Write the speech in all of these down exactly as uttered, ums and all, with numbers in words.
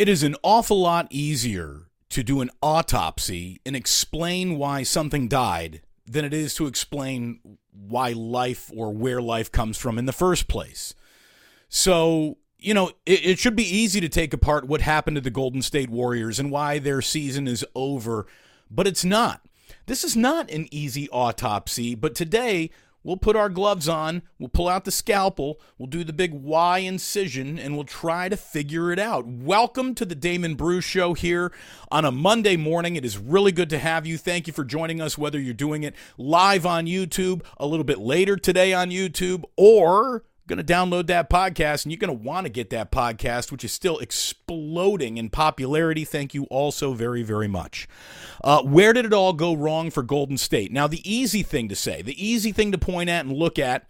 It is an awful lot easier to do an autopsy and explain why something died than it is to explain why life or where life comes from in the first place. So, you know, it, it should be easy to take apart what happened to the Golden State Warriors and why their season is over, but it's not. This is not an easy autopsy, but today we'll put our gloves on, we'll pull out the scalpel, we'll do the big Y incision, and we'll try to figure it out. Welcome to the Damon Bruce Show here on a Monday morning. It is really good to have you. Thank you for joining us, whether you're doing it live on YouTube, a little bit later today on YouTube, or going to download that podcast, and you're going to want to get that podcast, which is still exploding in popularity. Thank you all so very, very much. Uh, where did it all go wrong for Golden State? Now, the easy thing to say, the easy thing to point at and look at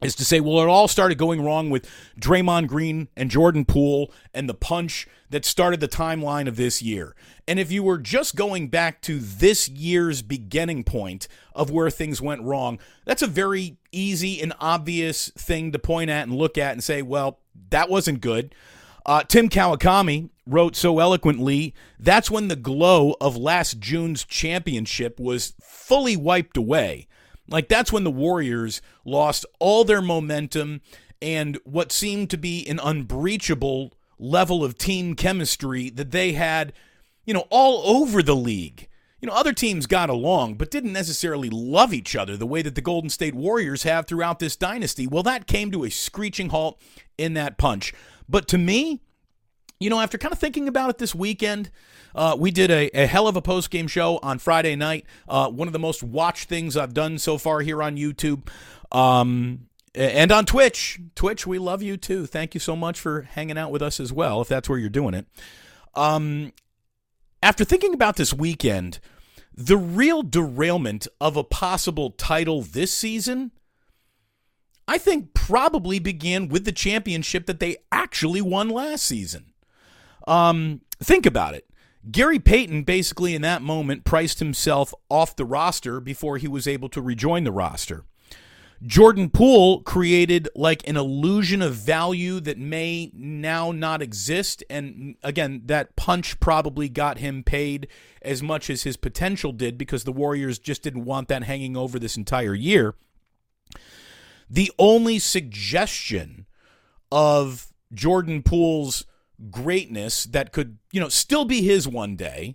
is to say, well, it all started going wrong with Draymond Green and Jordan Poole and the punch that started the timeline of this year. And if you were just going back to this year's beginning point of where things went wrong, that's a very easy and obvious thing to point at and look at and say, well, that wasn't good. Uh, Tim Kawakami wrote so eloquently, that's when the glow of last June's championship was fully wiped away. Like, that's when the Warriors lost all their momentum and what seemed to be an unbreachable level of team chemistry that they had, you know, all over the league. You know, other teams got along but didn't necessarily love each other the way that the Golden State Warriors have throughout this dynasty. Well, that came to a screeching halt in that punch. But to me, you know, after kind of thinking about it this weekend, uh, we did a, a hell of a post-game show on Friday night, uh, one of the most watched things I've done so far here on YouTube um, and on Twitch. Twitch, we love you too. Thank you so much for hanging out with us as well, if that's where you're doing it. Um, after thinking about this weekend, the real derailment of a possible title this season, I think, probably began with the championship that they actually won last season. Um, think about it. Gary Payton basically in that moment priced himself off the roster before he was able to rejoin the roster. Jordan Poole created like an illusion of value that may now not exist. And again, that punch probably got him paid as much as his potential did because the Warriors just didn't want that hanging over this entire year. The only suggestion of Jordan Poole's greatness that could, you know, still be his one day.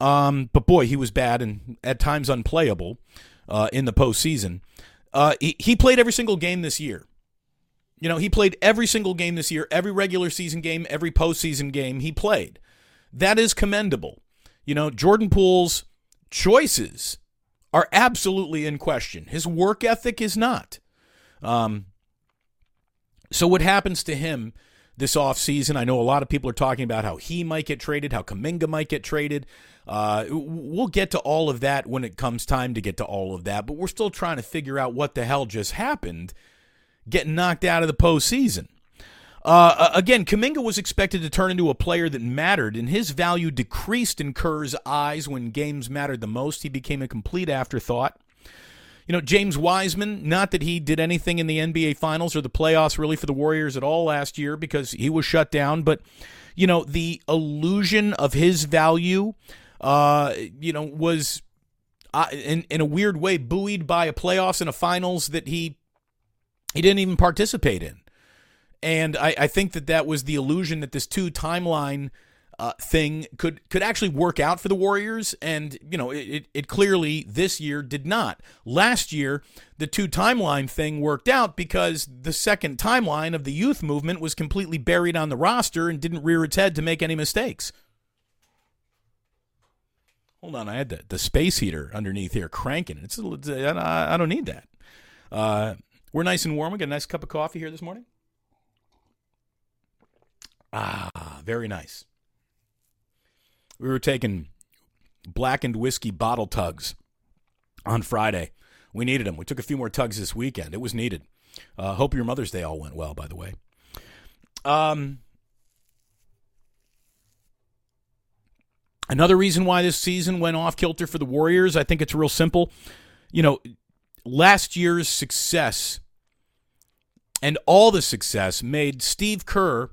Um, but boy, he was bad and at times unplayable uh, in the postseason. Uh, he, he played every single game this year. You know, he played every single game this year, every regular season game, every postseason game he played. That is commendable. You know, Jordan Poole's choices are absolutely in question. His work ethic is not. Um, so what happens to him this offseason? I know a lot of people are talking about how he might get traded, how Kuminga might get traded. Uh, we'll get to all of that when it comes time to get to all of that, but we're still trying to figure out what the hell just happened getting knocked out of the postseason. Uh, again, Kuminga was expected to turn into a player that mattered, and his value decreased in Kerr's eyes when games mattered the most. He became a complete afterthought. You know, James Wiseman, not that he did anything in the N B A Finals or the playoffs really for the Warriors at all last year because he was shut down. But, you know, the illusion of his value, uh, you know, was uh, in, in a weird way buoyed by a playoffs and a finals that he he didn't even participate in. And I, I think that that was the illusion that this two timeline uh, thing could could actually work out for the Warriors. And, you know, it, it clearly this year did not. Last year, the two timeline thing worked out because the second timeline of the youth movement was completely buried on the roster and didn't rear its head to make any mistakes. Hold on, I had the, the space heater underneath here cranking. It's, it's I don't need that. Uh, we're nice and warm. We got a nice cup of coffee here this morning. Ah, very nice. We were taking Blackened Whiskey bottle tugs on Friday. We needed them. We took a few more tugs this weekend. It was needed. Uh, hope your Mother's Day all went well, by the way. Um, another reason why this season went off kilter for the Warriors, I think it's real simple. You know, last year's success and all the success made Steve Kerr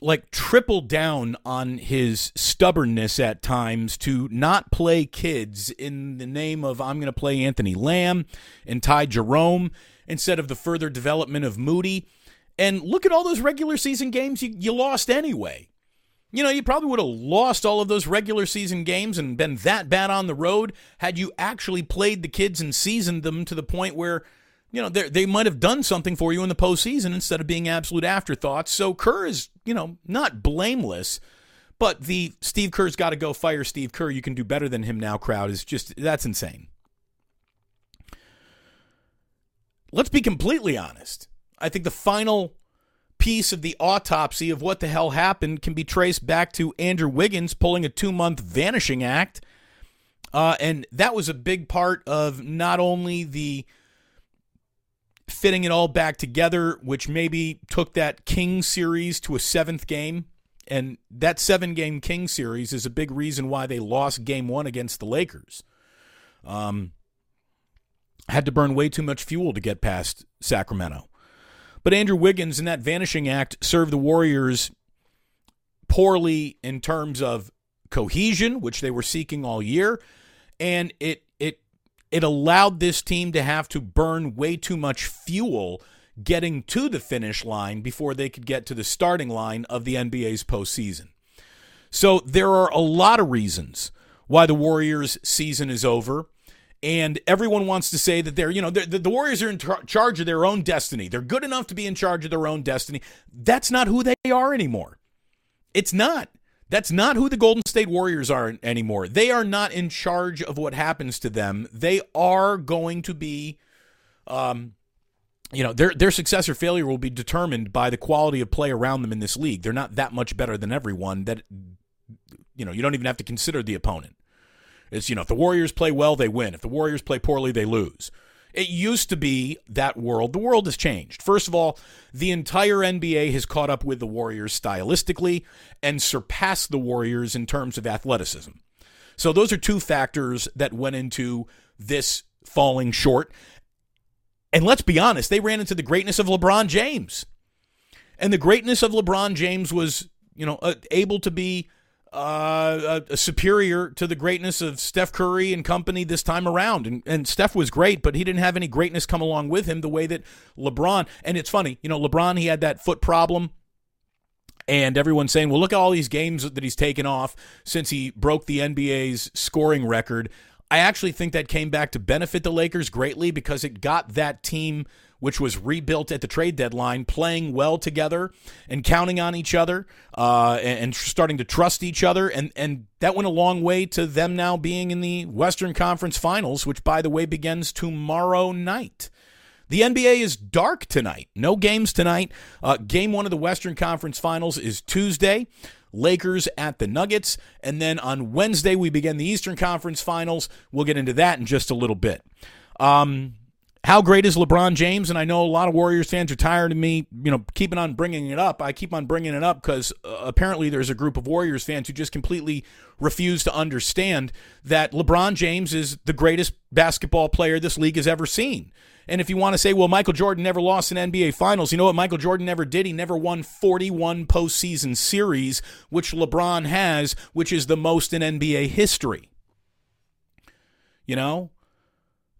like triple down on his stubbornness at times to not play kids in the name of I'm going to play Anthony Lamb and Ty Jerome instead of the further development of Moody. And look at all those regular season games you, you lost anyway. You know, you probably would have lost all of those regular season games and been that bad on the road had you actually played the kids and seasoned them to the point where, you know, they might have done something for you in the postseason instead of being absolute afterthoughts. So Kerr is, you know, not blameless, but the Steve Kerr's got to go, fire Steve Kerr, you can do better than him now crowd is just, that's insane. Let's be completely honest. I think the final piece of the autopsy of what the hell happened can be traced back to Andrew Wiggins pulling a two-month vanishing act. Uh, and that was a big part of not only the fitting it all back together, which maybe took that King series to a seventh game. And that seven-game King series is a big reason why they lost game one against the Lakers. Um, had to burn way too much fuel to get past Sacramento. But Andrew Wiggins in that vanishing act served the Warriors poorly in terms of cohesion, which they were seeking all year, and it it it allowed this team to have to burn way too much fuel getting to the finish line before they could get to the starting line of the N B A's postseason. So there are a lot of reasons why the Warriors' season is over. And everyone wants to say that they're, you know, they're, the Warriors are in tra- charge of their own destiny. They're good enough to be in charge of their own destiny. That's not who they are anymore. It's not. That's not who the Golden State Warriors are anymore. They are not in charge of what happens to them. They are going to be, um, you know, their their success or failure will be determined by the quality of play around them in this league. They're not that much better than everyone that, you know, you don't even have to consider the opponent. It's, you know, if the Warriors play well, they win. If the Warriors play poorly, they lose. It used to be that world. The world has changed. First of all, the entire N B A has caught up with the Warriors stylistically and surpassed the Warriors in terms of athleticism. So those are two factors that went into this falling short. And let's be honest, they ran into the greatness of LeBron James. And the greatness of LeBron James was, you know, able to be Uh, a, a superior to the greatness of Steph Curry and company this time around. And, and Steph was great, but he didn't have any greatness come along with him the way that LeBron. And it's funny, you know, LeBron, he had that foot problem. And everyone's saying, well, look at all these games that he's taken off since he broke the N B A's scoring record. I actually think that came back to benefit the Lakers greatly because it got that team, which was rebuilt at the trade deadline, playing well together and counting on each other uh, and, and starting to trust each other. And, and that went a long way to them now being in the Western Conference Finals, which, by the way, begins tomorrow night. The N B A is dark tonight. No games tonight. Uh, game one of the Western Conference Finals is Tuesday. Lakers at the Nuggets. And then on Wednesday, we begin the Eastern Conference Finals. We'll get into that in just a little bit. Um... How great is LeBron James? And I know a lot of Warriors fans are tired of me, you know, keeping on bringing it up. I keep on bringing it up because uh, apparently there's a group of Warriors fans who just completely refuse to understand that LeBron James is the greatest basketball player this league has ever seen. And if you want to say, well, Michael Jordan never lost an N B A Finals, you know what Michael Jordan never did? He never won forty-one postseason series, which LeBron has, which is the most in N B A history. You know?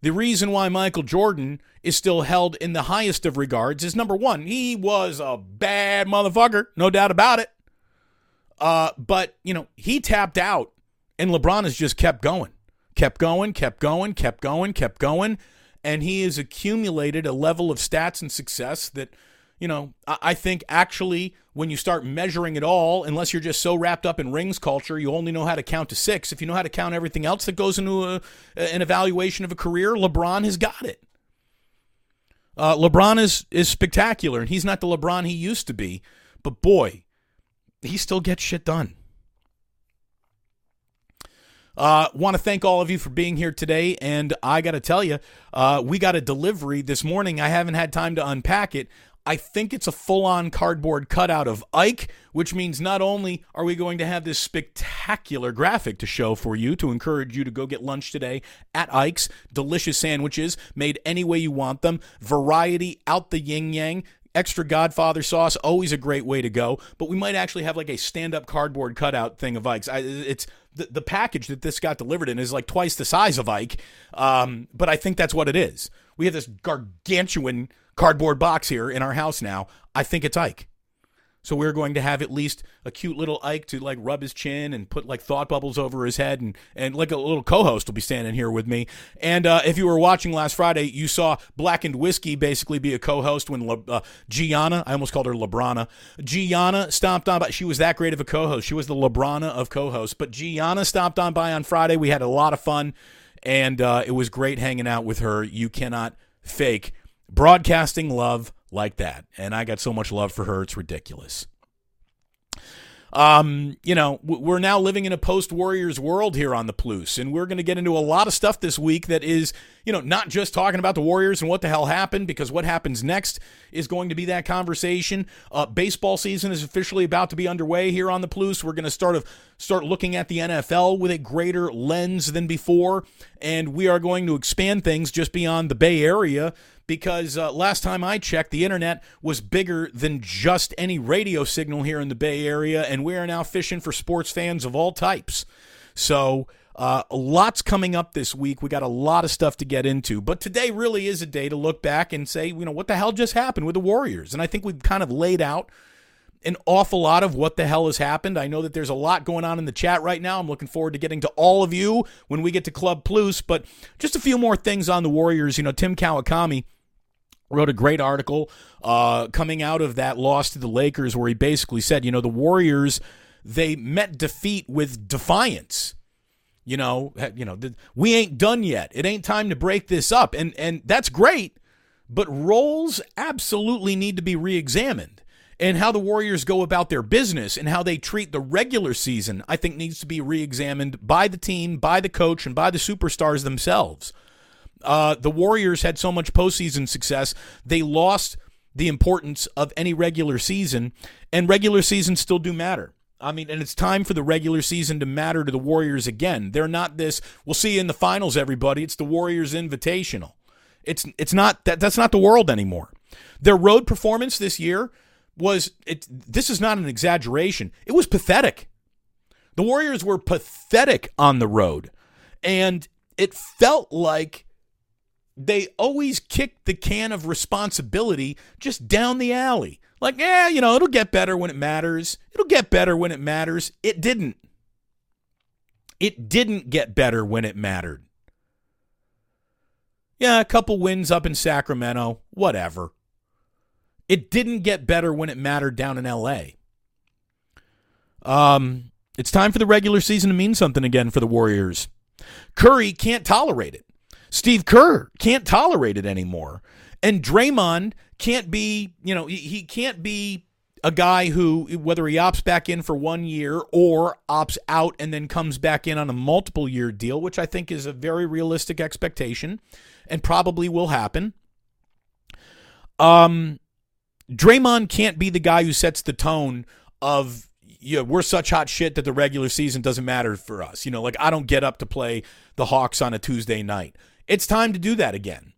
The reason why Michael Jordan is still held in the highest of regards is, number one, he was a bad motherfucker, no doubt about it. Uh, but, you know, he tapped out, and LeBron has just kept going, kept going, kept going, kept going, kept going, and he has accumulated a level of stats and success that, you know, I think actually when you start measuring it all, unless you're just so wrapped up in rings culture, you only know how to count to six. If you know how to count everything else that goes into a, an evaluation of a career, LeBron has got it. Uh, LeBron is, is spectacular, and he's not the LeBron he used to be. But boy, he still gets shit done. Uh, want to thank all of you for being here today, and I got to tell you, uh, we got a delivery this morning. I haven't had time to unpack it. I think it's a full-on cardboard cutout of Ike, which means not only are we going to have this spectacular graphic to show for you to encourage you to go get lunch today at Ike's, delicious sandwiches made any way you want them, variety out the yin-yang, extra Godfather sauce, always a great way to go. But we might actually have like a stand-up cardboard cutout thing of Ike's. I, it's the, the package that this got delivered in is like twice the size of Ike. Um, but I think that's what it is. We have this gargantuan cardboard box here in our house now. I think it's Ike. So we're going to have at least a cute little Ike to like rub his chin and put like thought bubbles over his head, and, and like a little co-host will be standing here with me. And uh, if you were watching last Friday, you saw Blackened Whiskey basically be a co-host when Le- uh, Gianna, I almost called her LeBronna, Gianna stomped on by. She was that great of a co-host. She was the LeBronna of co-hosts. But Gianna stopped on by on Friday. We had a lot of fun, and uh, it was great hanging out with her. You cannot fake broadcasting love like that. And I got so much love for her. It's ridiculous. Um, you know, we're now living in a post-Warriors world here on the Plus, and we're going to get into a lot of stuff this week that is, you know, not just talking about the Warriors and what the hell happened, because what happens next is going to be that conversation. Uh, baseball season is officially about to be underway here on the Plus. We're going to start of start looking at the N F L with a greater lens than before, and we are going to expand things just beyond the Bay Area, because uh, last time I checked, the internet was bigger than just any radio signal here in the Bay Area, and we are now fishing for sports fans of all types. So uh, lots coming up this week. We got a lot of stuff to get into, but today really is a day to look back and say, you know, what the hell just happened with the Warriors? And I think we've kind of laid out an awful lot of what the hell has happened. I know that there's a lot going on in the chat right now. I'm looking forward to getting to all of you when we get to Club Plus, but just a few more things on the Warriors. You know, Tim Kawakami wrote a great article uh, coming out of that loss to the Lakers, where he basically said, you know, the Warriors, they met defeat with defiance. You know, you know, we ain't done yet. It ain't time to break this up. And, and that's great, but roles absolutely need to be reexamined. And how the Warriors go about their business and how they treat the regular season, I think, needs to be reexamined by the team, by the coach, and by the superstars themselves. Uh, the Warriors had so much postseason success, they lost the importance of any regular season, and regular seasons still do matter. I mean, and it's time for the regular season to matter to the Warriors again. They're not this, we'll see you in the finals, everybody. It's the Warriors Invitational. It's it's not that that's not the world anymore. Their road performance this year was, it, this is not an exaggeration, it was pathetic. The Warriors were pathetic on the road, and it felt like they always kick the can of responsibility just down the alley. Like, yeah, you know, it'll get better when it matters. It'll get better when it matters. It didn't. It didn't get better when it mattered. Yeah, a couple wins up in Sacramento, whatever. It didn't get better when it mattered down in L A. Um, it's time for the regular season to mean something again for the Warriors. Curry can't tolerate it. Steve Kerr can't tolerate it anymore. And Draymond can't be, you know, he can't be a guy who, whether he opts back in for one year or opts out and then comes back in on a multiple year deal, which I think is a very realistic expectation and probably will happen. Um, Draymond can't be the guy who sets the tone of, yeah, we're such hot shit that the regular season doesn't matter for us. You know, like, I don't get up to play the Hawks on a Tuesday night. It's time to do that again.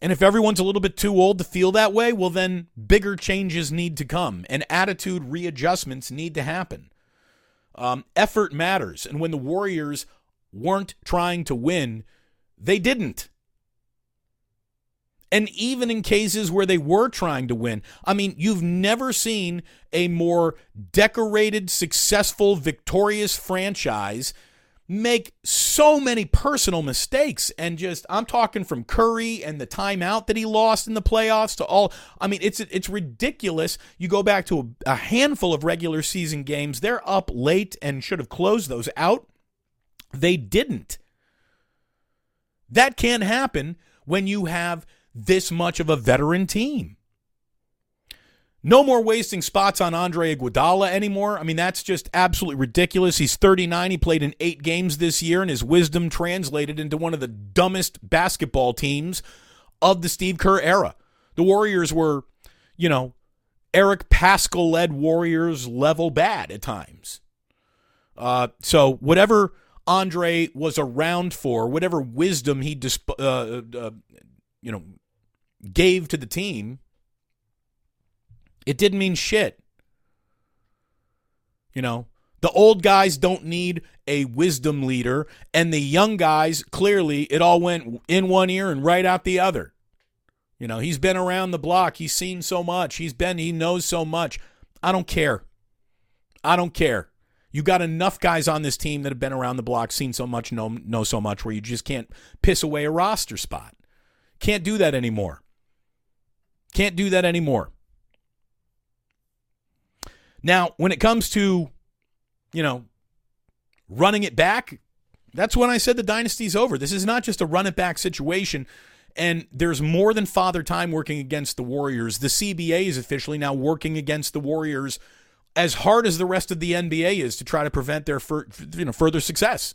And if everyone's a little bit too old to feel that way, well, then bigger changes need to come, and attitude readjustments need to happen. Um, effort matters. And when the Warriors weren't trying to win, they didn't. And even in cases where they were trying to win, I mean, you've never seen a more decorated, successful, victorious franchise make so many personal mistakes. And just, I'm talking from Curry and the timeout that he lost in the playoffs to all, I mean, it's it's ridiculous. You go back to a, a handful of regular season games, they're up late and should have closed those out. They didn't. That can't happen when you have this much of a veteran team. No more wasting spots on Andre Iguodala anymore. I mean, that's just absolutely ridiculous. He's thirty-nine. He played in eight games this year, and his wisdom translated into one of the dumbest basketball teams of the Steve Kerr era. The Warriors were, you know, Eric Pascal-led Warriors level bad at times. Uh, so whatever Andre was around for, whatever wisdom he disp- uh, uh, you know, gave to the team, It didn't mean shit. You know, the old guys don't need a wisdom leader, and the young guys, clearly, it all went in one ear and right out the other. You know, he's been around the block. He's seen so much. He's been, he knows so much. I don't care. I don't care. You got enough guys on this team that have been around the block, seen so much, know, know so much, where you just can't piss away a roster spot. Can't do that anymore. Can't do that anymore. Now, when it comes to, you know, running it back, that's when I said the dynasty's over. This is not just a run it back situation. And there's more than Father Time working against the Warriors. The C B A is officially now working against the Warriors as hard as the rest of the N B A is to try to prevent their fur, you know, further success.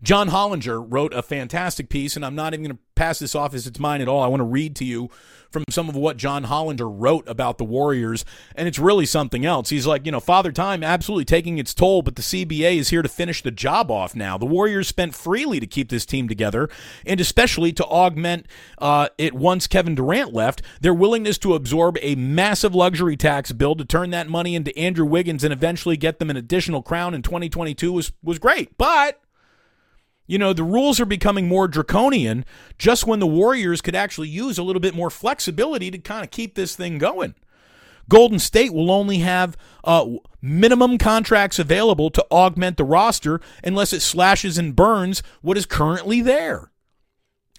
John Hollinger wrote a fantastic piece, and I'm not even going to pass this off as it's mine at all. I want to read to you from some of what John Hollinger wrote about the Warriors, and it's really something else. He's like, you know, Father Time absolutely taking its toll, but the C B A is here to finish the job off now. The Warriors spent freely to keep this team together, and especially to augment uh, it once Kevin Durant left, their willingness to absorb a massive luxury tax bill to turn that money into Andrew Wiggins and eventually get them an additional crown in twenty twenty-two was, was great, but... You know, the rules are becoming more draconian just when the Warriors could actually use a little bit more flexibility to kind of keep this thing going. Golden State will only have uh, minimum contracts available to augment the roster unless it slashes and burns what is currently there.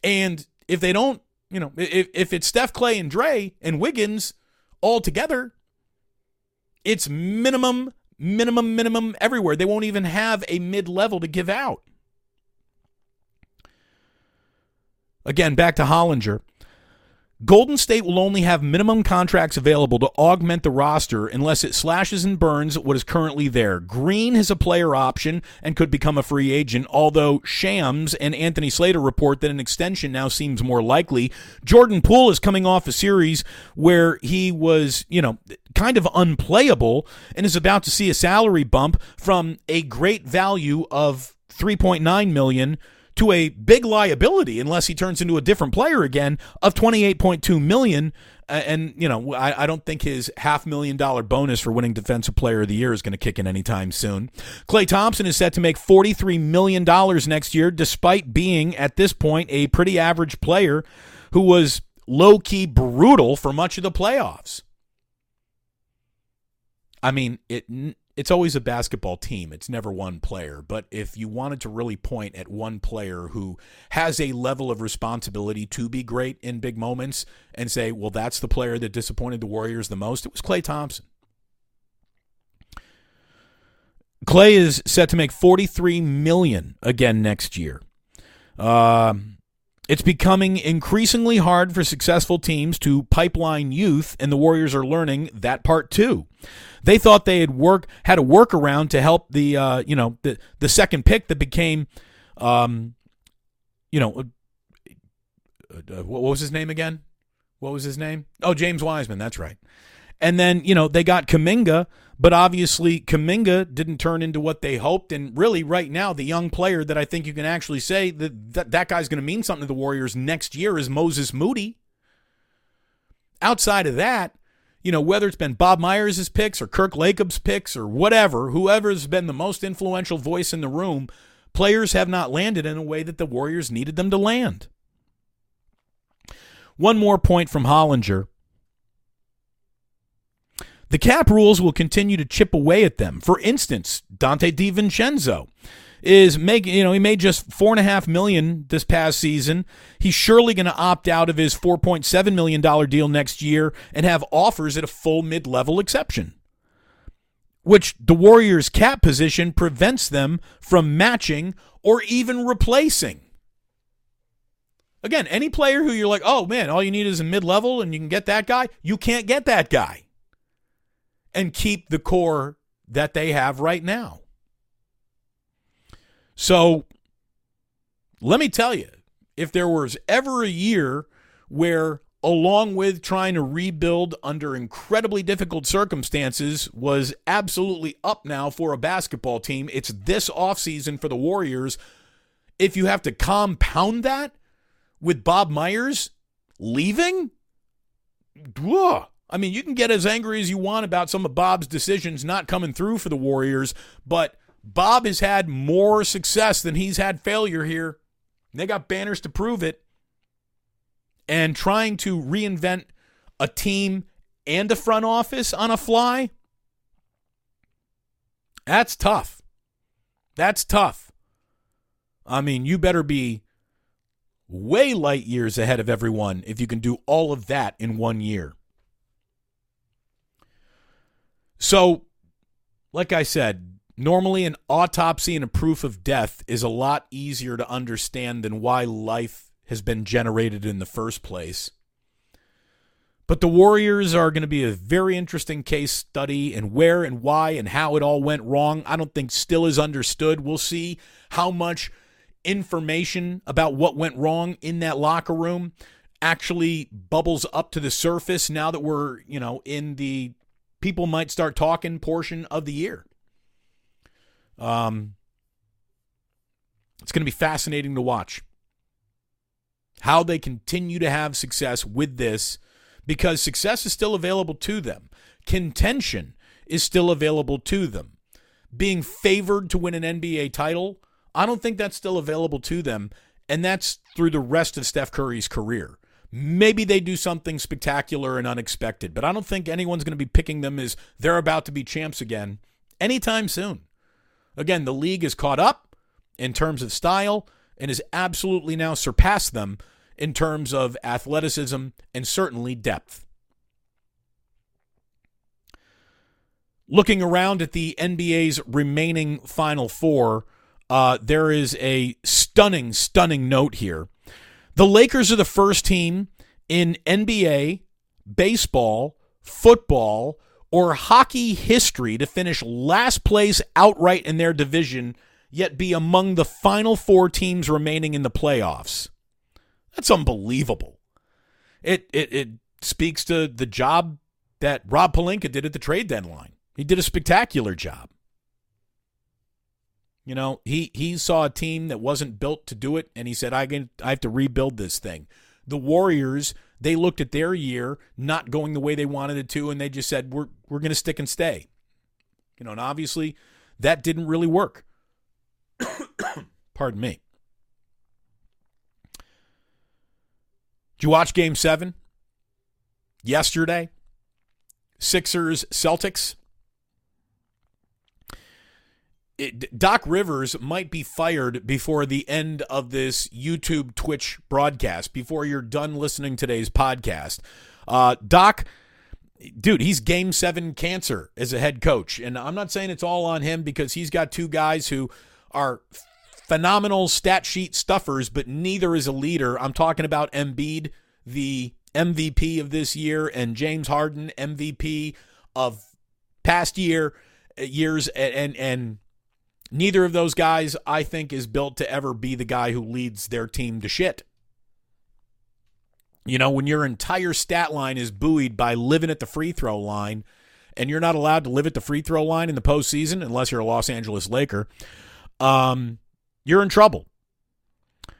And if they don't, you know, if, if it's Steph, Klay, and Dre and Wiggins all together, it's minimum, minimum, minimum everywhere. They won't even have a mid-level to give out. Again, back to Hollinger. Golden State will only have minimum contracts available to augment the roster unless it slashes and burns what is currently there. Green has a player option and could become a free agent, although Shams and Anthony Slater report that an extension now seems more likely. Jordan Poole is coming off a series where he was, you know, kind of unplayable and is about to see a salary bump from a great value of three point nine million dollars to a big liability, unless he turns into a different player again, of twenty-eight point two million dollars. And, you know, I, I don't think his half million dollar bonus for winning Defensive Player of the Year is going to kick in anytime soon. Klay Thompson is set to make forty-three million dollars next year, despite being, at this point, a pretty average player who was low-key brutal for much of the playoffs. I mean, it... It's always a basketball team. It's never one player. But if you wanted to really point at one player who has a level of responsibility to be great in big moments and say, well, that's the player that disappointed the Warriors the most, it was Klay Thompson. Klay is set to make forty-three million dollars again next year. Um... It's becoming increasingly hard for successful teams to pipeline youth, and the Warriors are learning that part too. They thought they had work had a workaround to help the uh, you know the the second pick that became, um, you know, uh, what was his name again? What was his name? Oh, James Wiseman. That's right. And then, you know, they got Kuminga, but obviously Kuminga didn't turn into what they hoped. And really, right now, the young player that I think you can actually say that that, that guy's going to mean something to the Warriors next year is Moses Moody. Outside of that, you know, whether it's been Bob Myers' picks or Kirk Lacob's picks or whatever, whoever's been the most influential voice in the room, players have not landed in a way that the Warriors needed them to land. One more point from Hollinger. The cap rules will continue to chip away at them. For instance, Dante DiVincenzo is making, you know, he made just four and a half million this past season. He's surely going to opt out of his four point seven million dollars deal next year and have offers at a full mid-level exception, which the Warriors' cap position prevents them from matching or even replacing. Again, any player who you're like, oh man, all you need is a mid-level and you can get that guy, you can't get that guy and keep the core that they have right now. So let me tell you, if there was ever a year where, along with trying to rebuild under incredibly difficult circumstances, was absolutely up now for a basketball team, it's this offseason for the Warriors. If you have to compound that with Bob Myers leaving, ugh, I mean, you can get as angry as you want about some of Bob's decisions not coming through for the Warriors, but Bob has had more success than he's had failure here. They got banners to prove it. And trying to reinvent a team and a front office on a fly, that's tough. That's tough. I mean, you better be way light years ahead of everyone if you can do all of that in one year. So, like I said, normally an autopsy and a proof of death is a lot easier to understand than why life has been generated in the first place. But the Warriors are going to be a very interesting case study, and where and why and how it all went wrong, I don't think still is understood. We'll see how much information about what went wrong in that locker room actually bubbles up to the surface now that we're, you know, in the people might start talking portion of the year. Um, it's going to be fascinating to watch how they continue to have success with this, because success is still available to them. Contention is still available to them. Being favored to win an N B A title, I don't think that's still available to them, and that's through the rest of Steph Curry's career. Maybe they do something spectacular and unexpected, but I don't think anyone's going to be picking them as they're about to be champs again anytime soon. Again, the league is caught up in terms of style and has absolutely now surpassed them in terms of athleticism and certainly depth. Looking around at the N B A's remaining Final Four, uh, there is a stunning, stunning note here. The Lakers are the first team in N B A, baseball, football, or hockey history to finish last place outright in their division, yet be among the final four teams remaining in the playoffs. That's unbelievable. It it it speaks to the job that Rob Pelinka did at the trade deadline. He did a spectacular job. You know, he, he saw a team that wasn't built to do it, and he said, I can, I have to rebuild this thing. The Warriors, they looked at their year not going the way they wanted it to, and they just said, we're we're going to stick and stay. You know, and obviously that didn't really work. Pardon me. Did you watch Game seven yesterday? Sixers, Celtics. It, Doc Rivers might be fired before the end of this YouTube Twitch broadcast, before you're done listening to today's podcast. Uh, Doc, dude, he's Game seven cancer as a head coach. And I'm not saying it's all on him, because he's got two guys who are phenomenal stat sheet stuffers, but neither is a leader. I'm talking about Embiid, the M V P of this year, and James Harden, M V P of past year years, and and. and neither of those guys, I think, is built to ever be the guy who leads their team to shit. You know, when your entire stat line is buoyed by living at the free throw line, and you're not allowed to live at the free throw line in the postseason unless you're a Los Angeles Laker, um, you're in trouble.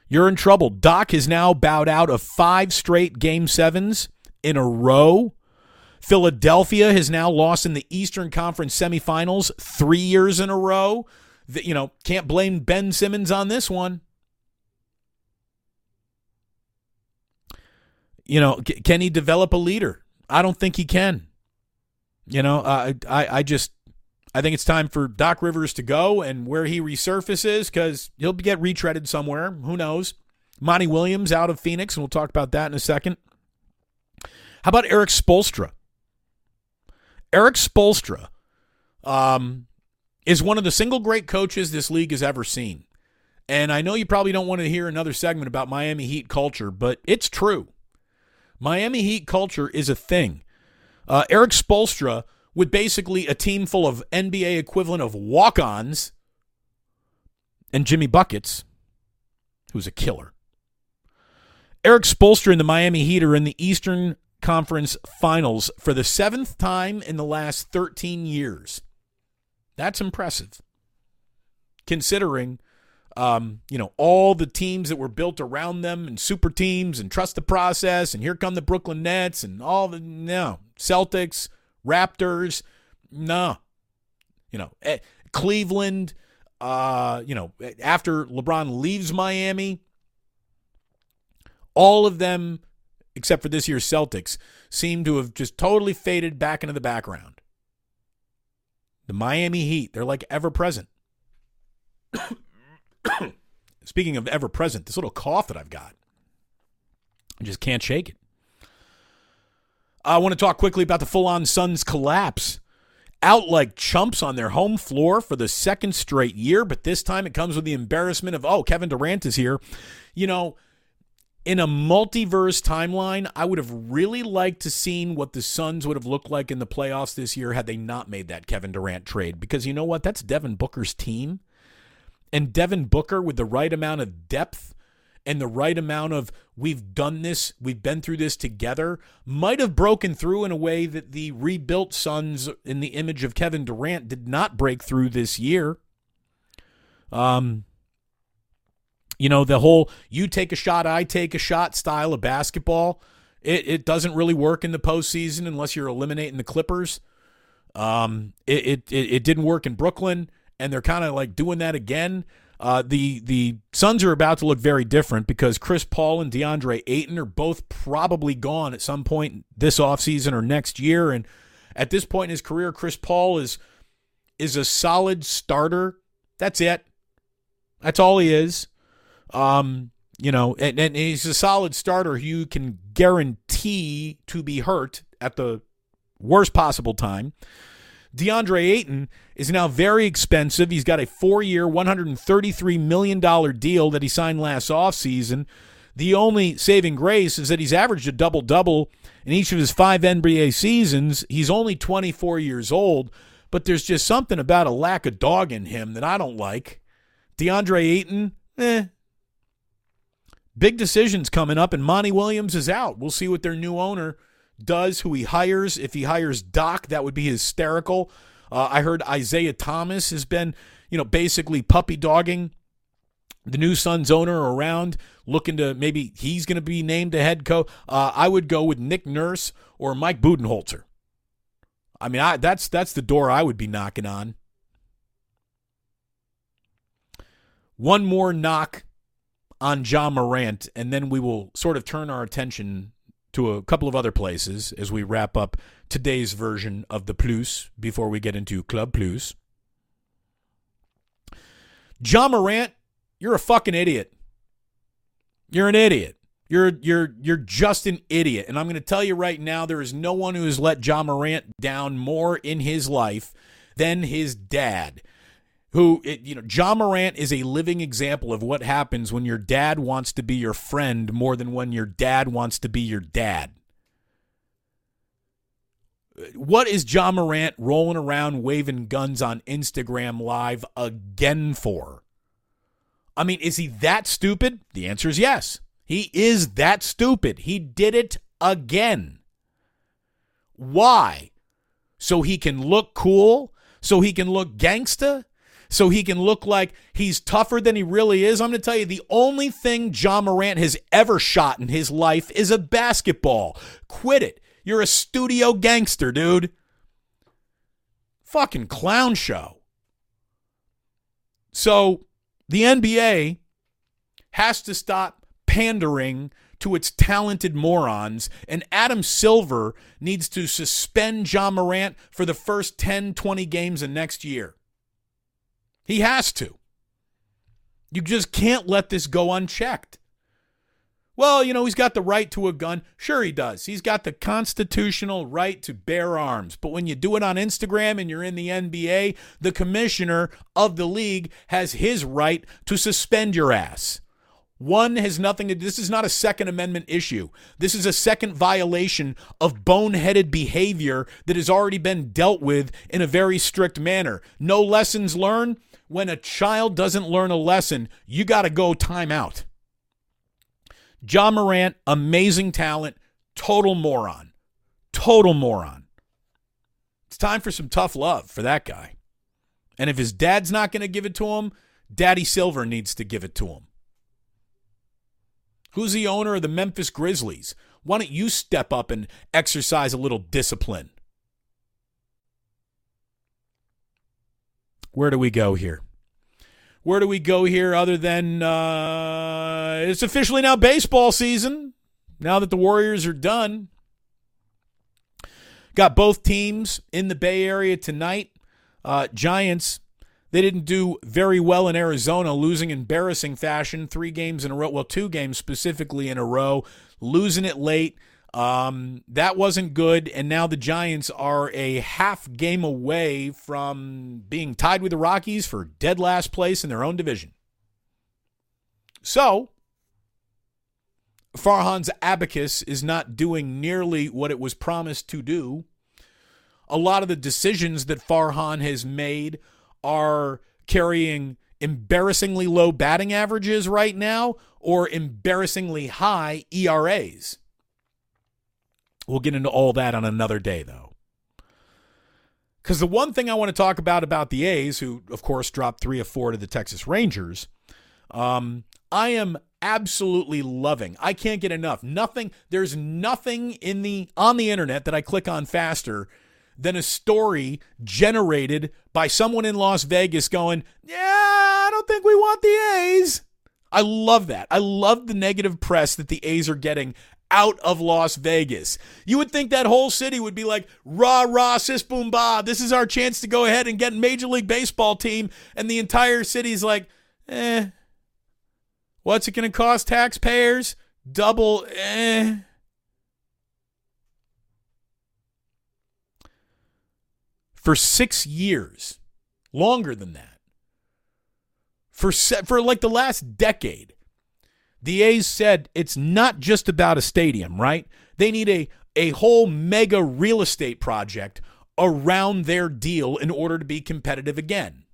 You're in trouble. Doc has now bowed out of five straight Game sevens in a row. Philadelphia has now lost in the Eastern Conference semifinals three years in a row. That, you know, can't blame Ben Simmons on this one. You know, c- can he develop a leader? I don't think he can. You know, uh, I, I just, I think it's time for Doc Rivers to go, and where he resurfaces, because he'll get retreaded somewhere. Who knows? Monty Williams out of Phoenix, and we'll talk about that in a second. How about Eric Spoelstra? Eric Spoelstra, um, is one of the single great coaches this league has ever seen. And I know you probably don't want to hear another segment about Miami Heat culture, but it's true. Miami Heat culture is a thing. Uh, Eric Spoelstra, with basically a team full of N B A equivalent of walk-ons and Jimmy Buckets, who's a killer. Eric Spoelstra and the Miami Heat are in the Eastern Conference Finals for the seventh time in the last thirteen years. That's impressive, considering Um, you know, all the teams that were built around them and super teams and trust the process and here come the Brooklyn Nets and all the, no, Celtics, Raptors, no, you know, eh, Cleveland, uh, you know, after LeBron leaves Miami, all of them, except for this year's Celtics, seem to have just totally faded back into the background. The Miami Heat, they're like ever present. Speaking of ever present, this little cough that I've got, I just can't shake it. I want to talk quickly about the full-on Suns collapse. Out like chumps on their home floor for the second straight year, but this time it comes with the embarrassment of, oh, Kevin Durant is here. You know, in a multiverse timeline, I would have really liked to seen what the Suns would have looked like in the playoffs this year had they not made that Kevin Durant trade. Because you know what? That's Devin Booker's team. And Devin Booker, with the right amount of depth and the right amount of we've done this, we've been through this together, might have broken through in a way that the rebuilt Suns in the image of Kevin Durant did not break through this year. Um, you know, the whole you take a shot, I take a shot style of basketball, it, it doesn't really work in the postseason unless you're eliminating the Clippers. Um, it, it, it didn't work in Brooklyn. And they're kind of like doing that again. Uh, the the Suns are about to look very different because Chris Paul and DeAndre Ayton are both probably gone at some point this offseason or next year. And at this point in his career, Chris Paul is is a solid starter. That's it. That's all he is. Um, you know, and, and he's a solid starter who you can guarantee to be hurt at the worst possible time. DeAndre Ayton is now very expensive. He's got a four-year, one hundred thirty-three million dollars deal that he signed last offseason. The only saving grace is that he's averaged a double-double in each of his five N B A seasons. He's only twenty-four years old, but there's just something about a lack of dog in him that I don't like. DeAndre Ayton, eh. Big decisions coming up, and Monty Williams is out. We'll see what their new owner does, who he hires. If he hires Doc, that would be hysterical. Uh, I heard Isaiah Thomas has been, you know, basically puppy dogging the new Suns owner around, looking to maybe he's going to be named a head coach. Uh, I would go with Nick Nurse or Mike Budenholzer. I mean, I, that's that's the door I would be knocking on. One more knock on Ja Morant, and then we will sort of turn our attention to a couple of other places as we wrap up today's version of the Plus before we get into Club Plus. Ja Morant, you're a fucking idiot. You're an idiot. You're you're you're just an idiot. And I'm going to tell you right now, there is no one who has let Ja Morant down more in his life than his dad. Who, it, you know, Ja Morant is a living example of what happens when your dad wants to be your friend more than when your dad wants to be your dad. What is Ja Morant rolling around waving guns on Instagram Live again for? I mean, is he that stupid? The answer is yes. He is that stupid. He did it again. Why? So he can look cool? So he can look gangsta? So he can look like he's tougher than he really is? I'm going to tell you, the only thing Ja Morant has ever shot in his life is a basketball. Quit it. You're a studio gangster, dude. Fucking clown show. So the N B A has to stop pandering to its talented morons, and Adam Silver needs to suspend Ja Morant for the first ten, twenty games of next year. He has to. You just can't let this go unchecked. Well, you know, he's got the right to a gun. Sure he does. He's got the constitutional right to bear arms. But when you do it on Instagram and you're in the N B A, the commissioner of the league has his right to suspend your ass. One has nothing to do. This is not a Second Amendment issue. This is a second violation of boneheaded behavior that has already been dealt with in a very strict manner. No lessons learned. When a child doesn't learn a lesson, you got to go time out. Ja Morant, amazing talent, total moron. Total moron. It's time for some tough love for that guy. And if his dad's not going to give it to him, Daddy Silver needs to give it to him. Who's the owner of the Memphis Grizzlies? Why don't you step up and exercise a little discipline? Where do we go here? Where do we go here other than uh, it's officially now baseball season, now that the Warriors are done. Got both teams in the Bay Area tonight. Uh, Giants, they didn't do very well in Arizona, losing embarrassing fashion, three games in a row, well, two games specifically in a row, losing it late. Um, that wasn't good, and now the Giants are a half game away from being tied with the Rockies for dead last place in their own division. So, Farhan's abacus is not doing nearly what it was promised to do. A lot of the decisions that Farhan has made are carrying embarrassingly low batting averages right now or embarrassingly high E R As. We'll get into all that on another day, though. Because the one thing I want to talk about about the A's, who, of course, dropped three of four to the Texas Rangers, um, I am absolutely loving. I can't get enough. Nothing. There's nothing in the on the internet that I click on faster than a story generated by someone in Las Vegas going, yeah, I don't think we want the A's. I love that. I love the negative press that the A's are getting out of Las Vegas. You would think that whole city would be like, rah, rah, sis, boom, bah. This is our chance to go ahead and get a Major League Baseball team. And the entire city's like, eh. What's it going to cost taxpayers? Double, eh. For six years, longer than that, for se- for like the last decade, the A's said it's not just about a stadium, right? They need a, a whole mega real estate project around their deal in order to be competitive again.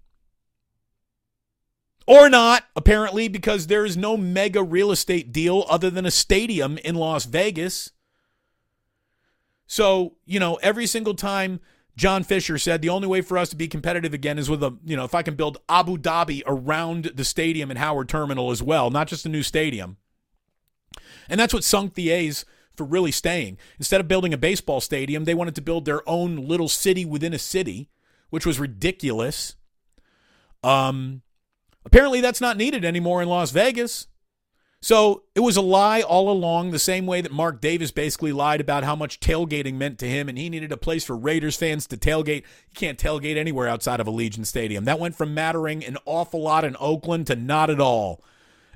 Or not, apparently, because there is no mega real estate deal other than a stadium in Las Vegas. So, you know, every single time John Fisher said the only way for us to be competitive again is with a, you know, if I can build Abu Dhabi around the stadium and Howard Terminal as well, not just a new stadium. And that's what sunk the A's for really staying. Instead of building a baseball stadium, they wanted to build their own little city within a city, which was ridiculous. Um, apparently that's not needed anymore in Las Vegas. So it was a lie all along, the same way that Mark Davis basically lied about how much tailgating meant to him and he needed a place for Raiders fans to tailgate. You can't tailgate anywhere outside of Allegiant Stadium. That went from mattering an awful lot in Oakland to not at all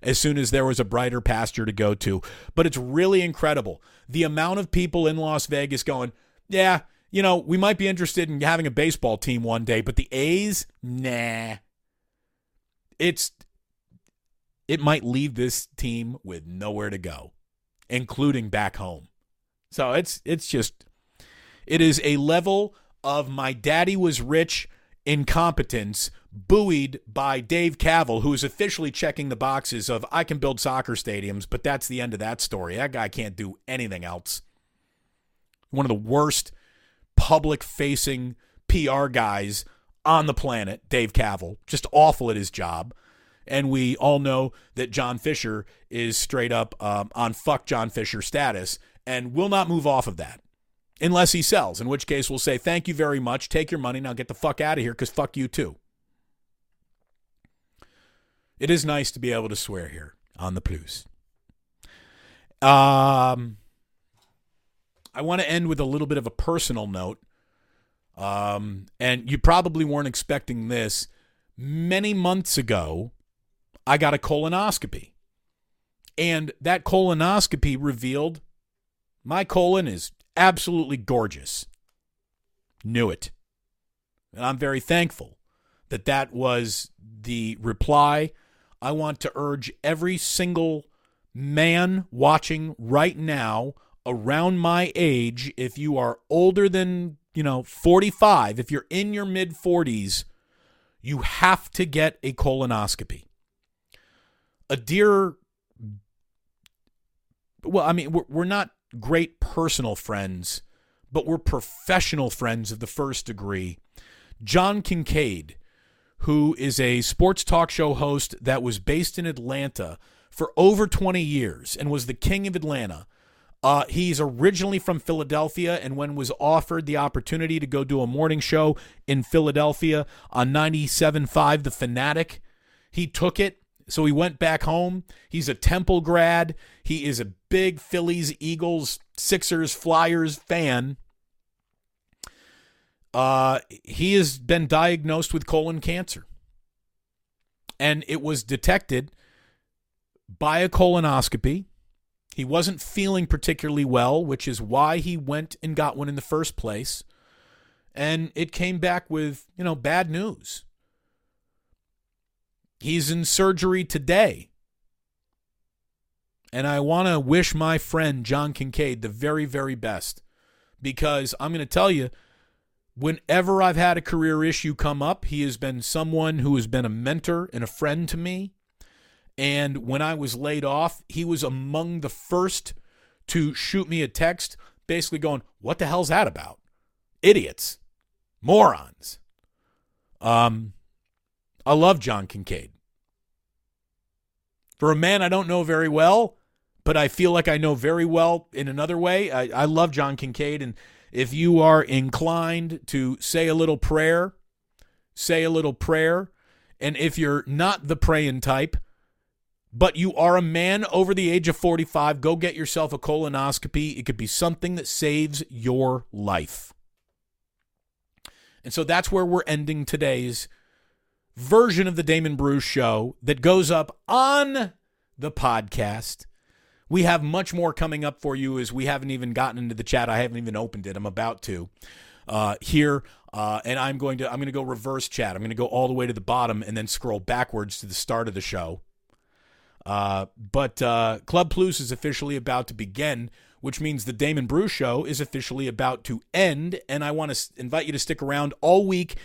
as soon as there was a brighter pasture to go to. But it's really incredible, the amount of people in Las Vegas going, yeah, you know, we might be interested in having a baseball team one day, but the A's, nah. It's... It might leave this team with nowhere to go, including back home. So it's it's just, it is a level of my daddy was rich incompetence buoyed by Dave Cavill, who is officially checking the boxes of I can build soccer stadiums, but that's the end of that story. That guy can't do anything else. One of the worst public-facing P R guys on the planet, Dave Cavill, just awful at his job. And we all know that John Fisher is straight up um, on fuck John Fisher status and will not move off of that unless he sells, in which case we'll say, thank you very much. Take your money. Now get the fuck out of here because fuck you too. It is nice to be able to swear here on the Plus. Um, I want to end with a little bit of a personal note. Um, and you probably weren't expecting this. Many months ago, I got a colonoscopy, and that colonoscopy revealed my colon is absolutely gorgeous. Knew it. And I'm very thankful that that was the reply. I want to urge every single man watching right now around my age, if you are older than, you know, forty-five, if you're in your mid-forties, you have to get a colonoscopy. A dear, well, I mean, we're not great personal friends, but we're professional friends of the first degree. John Kincaid, who is a sports talk show host that was based in Atlanta for over twenty years and was the king of Atlanta. Uh, he's originally from Philadelphia, and when was offered the opportunity to go do a morning show in Philadelphia on ninety-seven point five The Fanatic, he took it. So he went back home. He's a Temple grad. He is a big Phillies, Eagles, Sixers, Flyers fan. Uh, he has been diagnosed with colon cancer, and it was detected by a colonoscopy. He wasn't feeling particularly well, which is why he went and got one in the first place. And it came back with, you know, bad news. He's in surgery today. And I want to wish my friend John Kincaid the very, very best, because I'm going to tell you, whenever I've had a career issue come up, he has been someone who has been a mentor and a friend to me. And when I was laid off, he was among the first to shoot me a text basically going, what the hell's that about? Idiots. Morons. Um, I love John Kincaid. For a man I don't know very well, but I feel like I know very well in another way, I, I love John Kincaid. And if you are inclined to say a little prayer, say a little prayer. And if you're not the praying type, but you are a man over the age of forty-five, go get yourself a colonoscopy. It could be something that saves your life. And so that's where we're ending today's version of the Damon Bruce Show that goes up on the podcast. We have much more coming up for you, as we haven't even gotten into the chat. I haven't even opened it. I'm about to uh, here, uh, and I'm going to I'm going to go reverse chat. I'm going to go all the way to the bottom and then scroll backwards to the start of the show. Uh, but uh, Club Plus is officially about to begin, which means the Damon Bruce Show is officially about to end, and I want to invite you to stick around all week,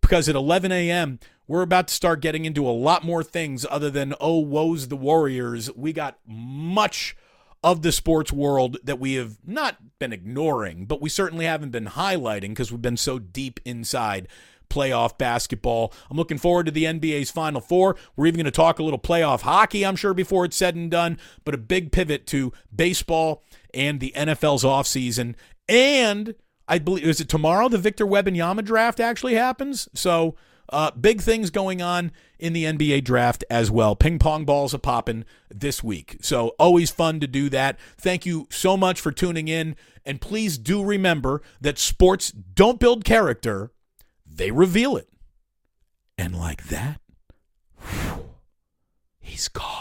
because at eleven a.m., we're about to start getting into a lot more things other than, oh, woes the Warriors. We got much of the sports world that we have not been ignoring, but we certainly haven't been highlighting because we've been so deep inside playoff basketball. I'm looking forward to the N B A's Final Four. We're even going to talk a little playoff hockey, I'm sure, before it's said and done, but a big pivot to baseball and the N F L's offseason. And I believe, is it tomorrow, the Victor Wembanyama draft actually happens? So Uh, big things going on in the N B A draft as well. Ping pong balls are popping this week. So always fun to do that. Thank you so much for tuning in. And please do remember that sports don't build character. They reveal it. And like that, whew, he's gone.